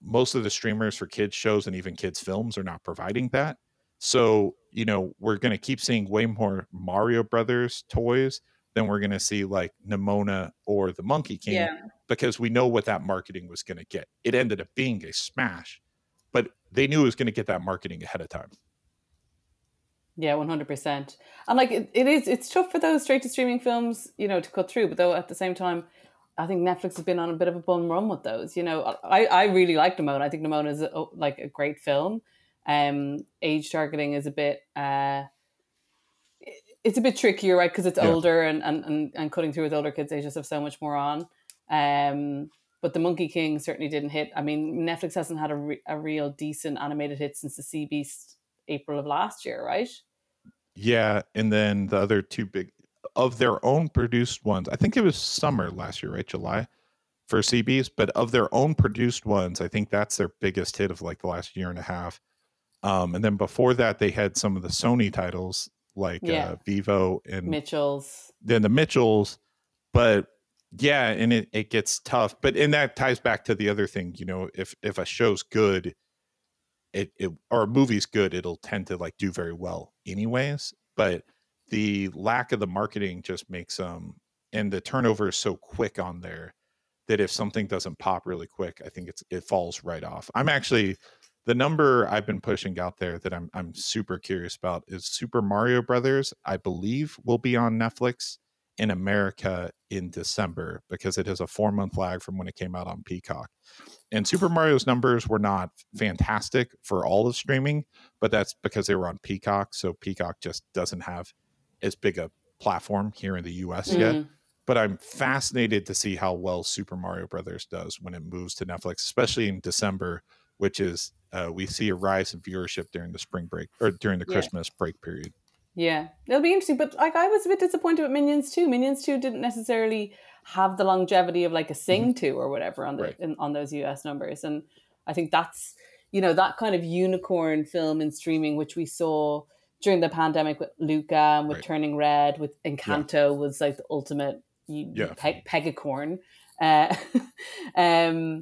Most of the streamers for kids shows and even kids films are not providing that. So, you know, we're going to keep seeing way more Mario Brothers toys than we're going to see like Nimona or the Monkey King, because we know what that marketing was going to get. It ended up being a smash, but they knew it was going to get that marketing ahead of time. Yeah, 100%. And like it's tough for those straight to streaming films, you know, to cut through, but though at the same time, I think Netflix has been on a bit of a bum run with those. You know, I really like Nimona. I think Nimona is a great film. Age targeting is a bit, it's a bit trickier, right? Because it's older and cutting through with older kids, they just have so much more on. But The Monkey King certainly didn't hit. I mean, Netflix hasn't had a real decent animated hit since The Sea Beast, April of last year, right? Yeah, and then the other two big, of their own produced ones, I think it was summer last year, right? July for CBs, but of their own produced ones, I think that's their biggest hit of like the last year and a half. And then before that, they had some of the Sony titles like Vivo and Mitchell's. Then the Mitchell's, but yeah, and it gets tough. But and that ties back to the other thing, you know, if a show's good, it or a movie's good, it'll tend to like do very well anyways. But the lack of the marketing just makes them, and the turnover is so quick on there that if something doesn't pop really quick, I think it falls right off. I'm actually, the number I've been pushing out there that I'm super curious about is Super Mario Brothers, I believe, will be on Netflix in America in December because it has a 4-month lag from when it came out on Peacock. And Super Mario's numbers were not fantastic for all of streaming, but that's because they were on Peacock. So Peacock just doesn't have as big a platform here in the US yet, but I'm fascinated to see how well Super Mario Brothers does when it moves to Netflix, especially in December, which is we see a rise in viewership during the spring break or during the Christmas break period. Yeah, it'll be interesting, but like I was a bit disappointed with Minions 2. Minions 2 didn't necessarily have the longevity of like a Sing 2 or whatever on the on those US numbers, and I think that's, you know, that kind of unicorn film in streaming which we saw during the pandemic with Luca and with Turning Red, with Encanto was like the ultimate pegacorn. You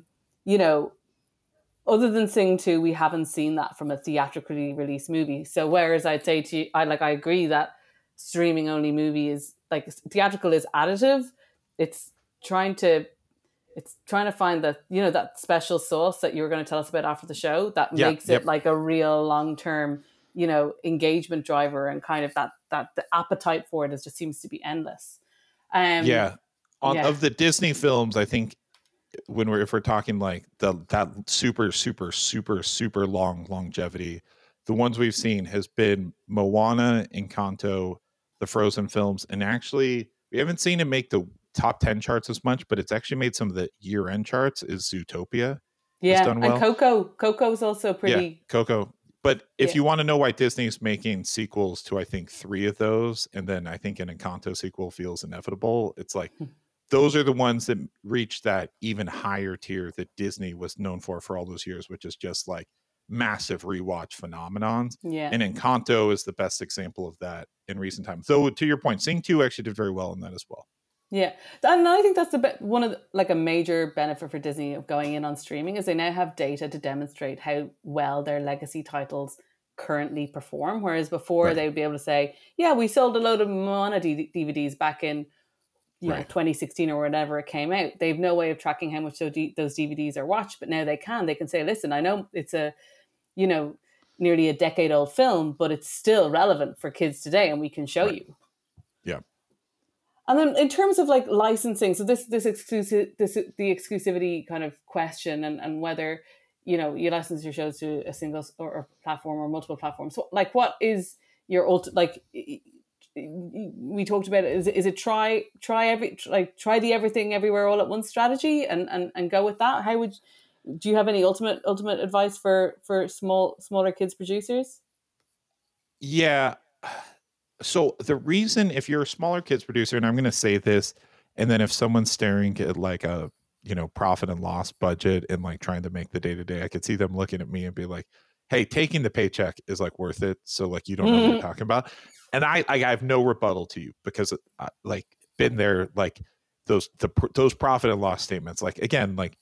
know, other than Sing 2, we haven't seen that from a theatrically released movie. So whereas I'd say to you, I agree that streaming only movie is like theatrical is additive. It's trying to find that, you know, that special sauce that you were going to tell us about after the show that makes it like a real long-term, you know, engagement driver, and kind of that the appetite for it just seems to be endless. Of the Disney films, I think when if we're talking like that super, super, super, super long longevity, the ones we've seen has been Moana, Encanto, the Frozen films, and actually we haven't seen it make the top 10 charts as much, but it's actually made some of the year-end charts. Is Zootopia? Yeah, done well. And Coco's also pretty. Yeah, Coco. But if you want to know why Disney's making sequels to, I think, 3 of those, and then I think an Encanto sequel feels inevitable, it's like those are the ones that reach that even higher tier that Disney was known for all those years, which is just like massive rewatch phenomenons. Yeah. And Encanto is the best example of that in recent times. So to your point, Sing 2 actually did very well in that as well. Yeah. And I think that's a major benefit for Disney of going in on streaming is they now have data to demonstrate how well their legacy titles currently perform. Whereas before they would be able to say, yeah, we sold a load of Moana DVDs back in 2016 or whenever it came out. They have no way of tracking how much those DVDs are watched, but now they can say, listen, I know it's a, you know, nearly a decade old film, but it's still relevant for kids today and we can show you. Yeah. And then in terms of like licensing, so the exclusivity kind of question and whether, you know, you license your shows to a single or platform or multiple platforms. So like, what is your we talked about it. Is it try everything everywhere all at once strategy and go with that? How would do you have any ultimate advice for smaller kids producers? Yeah. So the reason, if you're a smaller kids producer, and I'm going to say this, and then if someone's staring at like a, you know, profit and loss budget and like trying to make the day to day, I could see them looking at me and be like, hey, taking the paycheck is like worth it. So like, you don't know what you're talking about. And I have no rebuttal to you because I, like, been there, like those profit and loss statements, like, again, like,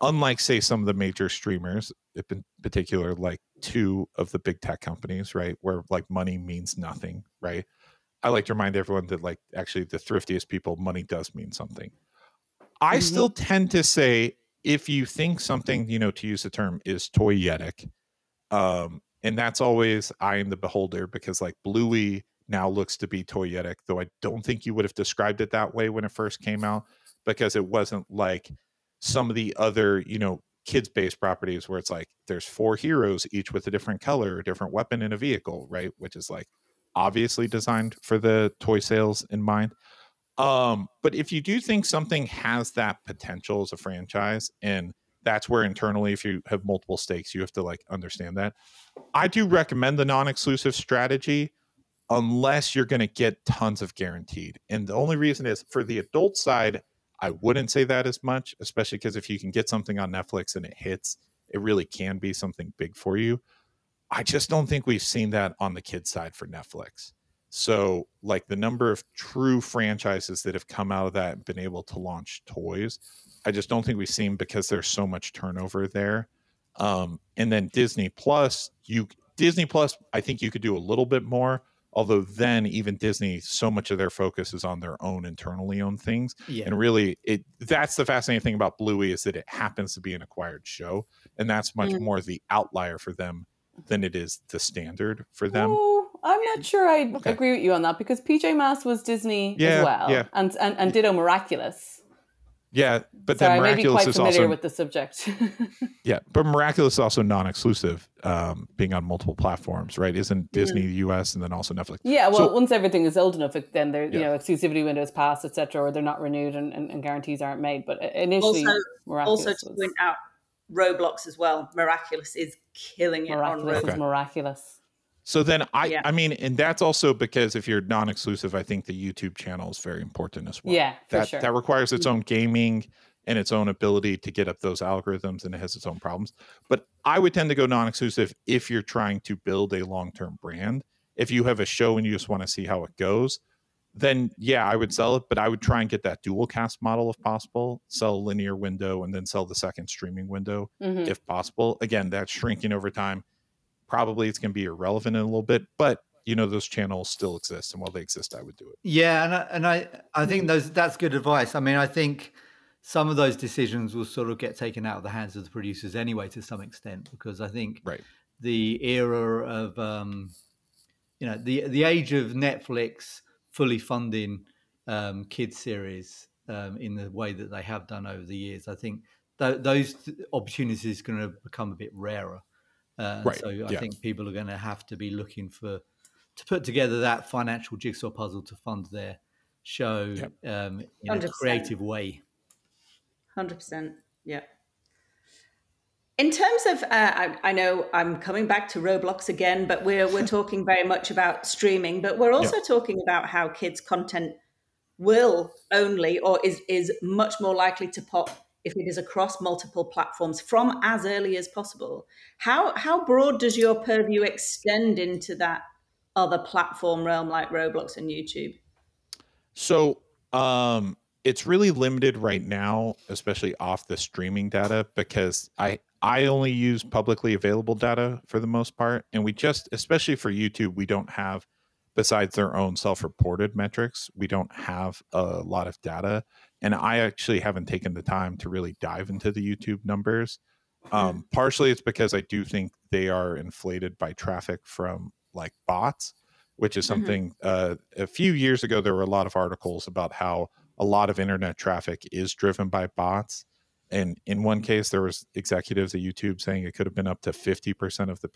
unlike say some of the major streamers, in particular, like two of the big tech companies, right, where like money means nothing, right? I like to remind everyone that like actually the thriftiest people, money does mean something. I still tend to say, if you think something, you know, to use the term, is toyetic, and that's always eye in the beholder, because like Bluey now looks to be toyetic, though I don't think you would have described it that way when it first came out, because it wasn't like some of the other, you know, kids-based properties where it's like there's four heroes, each with a different color, a different weapon, and a vehicle, right? Which is like obviously designed for the toy sales in mind. But if you do think something has that potential as a franchise, and that's where internally, if you have multiple stakes, you have to like understand that. I do recommend the non-exclusive strategy unless you're going to get tons of guaranteed. And the only reason is for the adult side, I wouldn't say that as much, especially because if you can get something on Netflix and it hits, it really can be something big for you. I just don't think we've seen that on the kids side for Netflix. So like the number of true franchises that have come out of that and been able to launch toys, I just don't think we've seen, because there's so much turnover there. And then Disney Plus, I think you could do a little bit more. Although then even Disney, so much of their focus is on their own internally owned things. Yeah. And really, that's the fascinating thing about Bluey, is that it happens to be an acquired show. And that's much more the outlier for them than it is the standard for them. Oh, I'm not sure I agree with you on that, because PJ Masks was Disney as well. Yeah. And ditto Miraculous. Yeah, but then Miraculous is also... I may be quite familiar with the subject. Yeah, but Miraculous is also non-exclusive, being on multiple platforms, right? Isn't Disney US and then also Netflix? Yeah, well, once everything is old enough, then their exclusivity windows pass, etc., or they're not renewed and guarantees aren't made. But initially, Miraculous also went out Roblox as well. Miraculous is killing it on Roblox. Miraculous is Miraculous. So then I mean, and that's also because if you're non-exclusive, I think the YouTube channel is very important as well. Yeah, for sure. That requires its own gaming and its own ability to get up those algorithms, and it has its own problems. But I would tend to go non-exclusive if you're trying to build a long-term brand. If you have a show and you just want to see how it goes, then yeah, I would sell it, but I would try and get that dual cast model if possible. Sell a linear window and then sell the second streaming window if possible. Again, that's shrinking over time. Probably it's going to be irrelevant in a little bit, but you know, those channels still exist, and while they exist, I would do it. Yeah, and I think that's good advice. I mean, I think some of those decisions will sort of get taken out of the hands of the producers anyway, to some extent, because I think the era of you know, the age of Netflix fully funding kids series in the way that they have done over the years, I think those opportunities are going to become a bit rarer. So I think people are going to have to be looking to put together that financial jigsaw puzzle to fund their show in 100%. A creative way. 100%. Yeah. In terms of, I know I'm coming back to Roblox again, but we're talking very much about streaming, but we're also talking about how kids' content will only, or is much more likely to pop if it is across multiple platforms from as early as possible. How broad does your purview extend into that other platform realm like Roblox and YouTube? So it's really limited right now, especially off the streaming data, because I only use publicly available data for the most part. And we just, especially for YouTube, we don't have, besides their own self-reported metrics, we don't have a lot of data. And I actually haven't taken the time to really dive into the YouTube numbers. Partially it's because I do think they are inflated by traffic from like bots, which is something a few years ago, there were a lot of articles about how a lot of internet traffic is driven by bots. And in one case, there was executives at YouTube saying it could have been up to 50% of the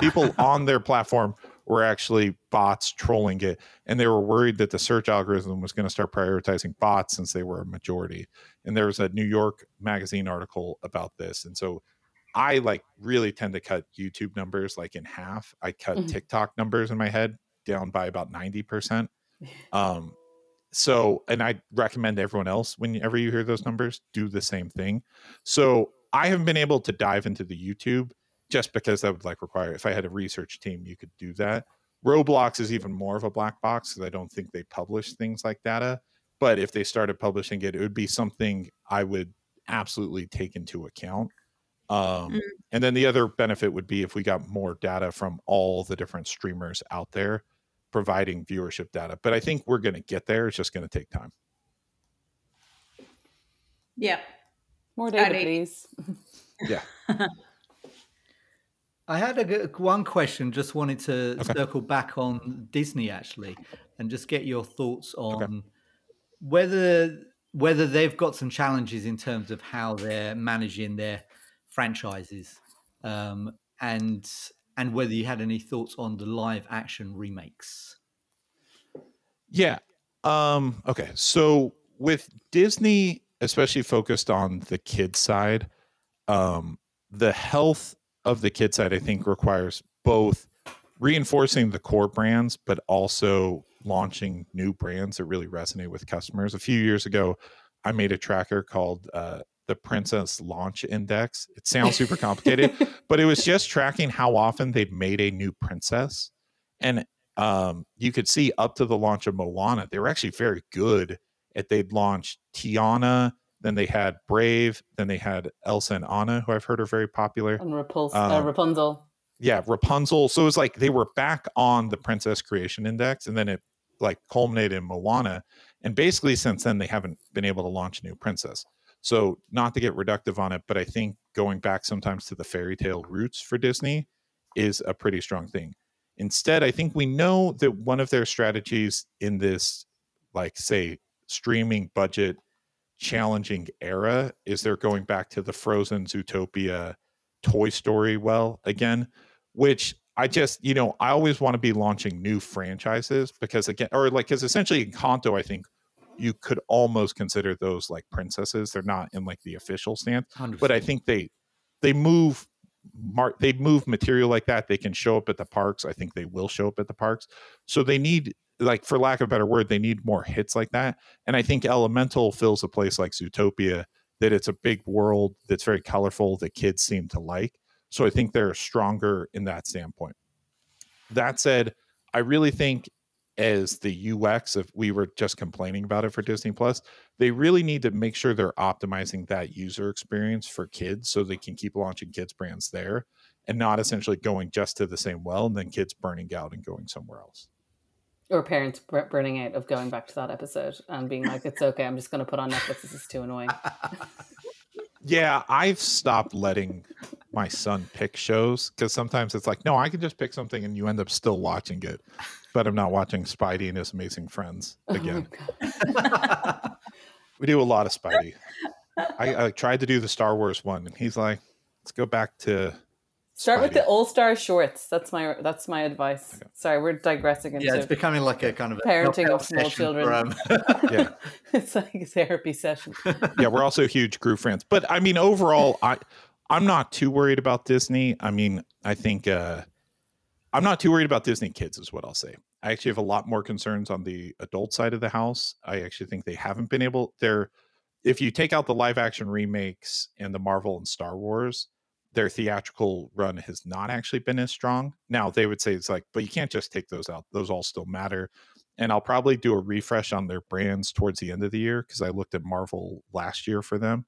people on their platform were actually bots trolling it. And they were worried that the search algorithm was going to start prioritizing bots since they were a majority. And there was a New York Magazine article about this. And so I like really tend to cut YouTube numbers like in half. I cut TikTok numbers in my head down by about 90%. So, and I recommend everyone else, whenever you hear those numbers, do the same thing. So I haven't been able to dive into the YouTube just because that would like require, if I had a research team, you could do that. Roblox is even more of a black box because I don't think they publish things like data. But if they started publishing it, it would be something I would absolutely take into account. And then the other benefit would be if we got more data from all the different streamers out there providing viewership data. But I think we're going to get there. It's just going to take time. Yeah. More data, please. Yeah. I had one question, just wanted to circle back on Disney, actually, and just get your thoughts on whether they've got some challenges in terms of how they're managing their franchises, and whether you had any thoughts on the live action remakes. Yeah. So with Disney, especially focused on the kids side, the health of the kids side, I think, requires both reinforcing the core brands, but also launching new brands that really resonate with customers. A few years ago, I made a tracker called the Princess Launch Index. It sounds super complicated, but it was just tracking how often they'd made a new princess. And you could see up to the launch of Moana, they were actually very good at, they'd launched Tiana, then they had Brave, then they had Elsa and Anna, who I've heard are very popular. And Rapunzel. Yeah, Rapunzel. So it was like they were back on the Princess Creation Index, and then it like culminated in Moana. And basically since then, they haven't been able to launch a new princess. So not to get reductive on it, but I think going back sometimes to the fairy tale roots for Disney is a pretty strong thing. Instead, I think we know that one of their strategies in this, like, say, streaming budget challenging era is they're going back to the Frozen, Zootopia, Toy Story well again, which I just, you know, I always want to be launching new franchises because essentially Encanto, I think, you could almost consider those like princesses. They're not in like the official stance, 100%. But I think they move material like that. They can show up at the parks. I think they will show up at the parks. So they need, like, for lack of a better word, they need more hits like that. And I think Elemental fills a place like Zootopia, that it's a big world that's very colorful that kids seem to like. So I think they're stronger in that standpoint. That said, I really think, as the UX of, we were just complaining about it for Disney Plus, they really need to make sure they're optimizing that user experience for kids so they can keep launching kids brands there and not essentially going just to the same well and then kids burning out and going somewhere else. Or parents burning out of going back to that episode and being like, it's okay, I'm just going to put on Netflix, this is too annoying. Yeah, I've stopped letting my son pick shows because sometimes it's like, no, I can just pick something and you end up still watching it. But I'm not watching Spidey and His Amazing Friends again. Oh, we do a lot of Spidey. I tried to do the Star Wars one, and he's like, "Let's go back to start Spidey with the all-star shorts." That's my advice. Okay. Sorry, we're digressing into it's becoming like a kind of parenting of small children. Yeah, it's like a therapy session. Yeah, we're also huge Gru fans, but I mean, overall, I'm not too worried about Disney. I mean, I think. I'm not too worried about Disney Kids is what I'll say. I actually have a lot more concerns on the adult side of the house. I actually think they haven't been able there. If you take out the live action remakes and the Marvel and Star Wars, their theatrical run has not actually been as strong. Now they would say it's like, but you can't just take those out. Those all still matter. And I'll probably do a refresh on their brands towards the end of the year, because I looked at Marvel last year for them.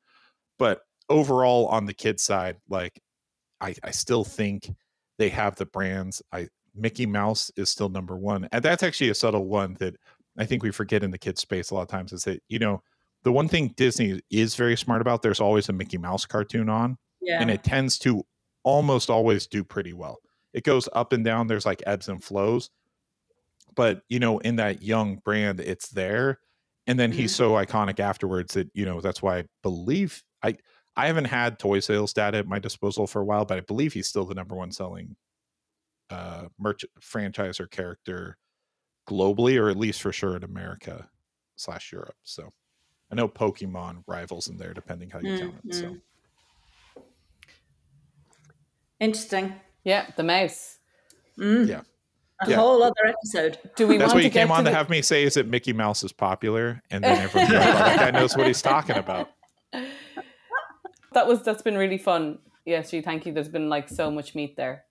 But overall on the kids side, like I still think they have the brands. Mickey Mouse is still number one. And that's actually a subtle one that I think we forget in the kids space a lot of times, is that, you know, the one thing Disney is very smart about, there's always a Mickey Mouse cartoon on, and it tends to almost always do pretty well. It goes up and down. There's like ebbs and flows, but, you know, in that young brand, it's there. And then he's so iconic afterwards that, you know, that's why I believe I haven't had toy sales data at my disposal for a while, but I believe he's still the number one selling franchise or character globally, or at least for sure in America/Europe. So I know Pokemon rivals in there, depending how you count it. So interesting. Yeah, the mouse. Yeah. A whole other episode. Do we? That's what you came on to have me say, is that Mickey Mouse is popular, and then everyone goes, well, that guy knows what he's talking about. That's been really fun. ESG, thank you. There's been like so much meat there.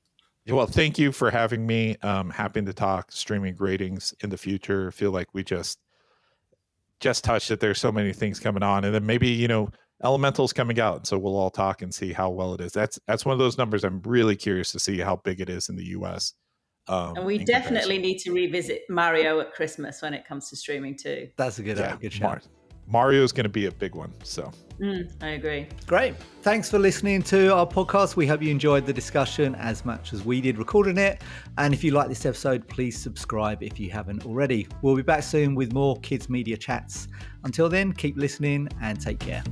Well, thank you for having me. Happy to talk streaming ratings in the future. I feel like we just touched that there's so many things coming on, and then maybe, you know, Elemental's coming out, so we'll all talk and see how well it is. That's one of those numbers I'm really curious to see how big it is in the US. And we definitely need to revisit Mario at Christmas when it comes to streaming too. That's a good shout. Mario's going to be a big one. So I agree. Great. Thanks for listening to our podcast. We hope you enjoyed the discussion as much as we did recording it. And if you like this episode, please subscribe if you haven't already. We'll be back soon with more kids media chats. Until then, keep listening and take care.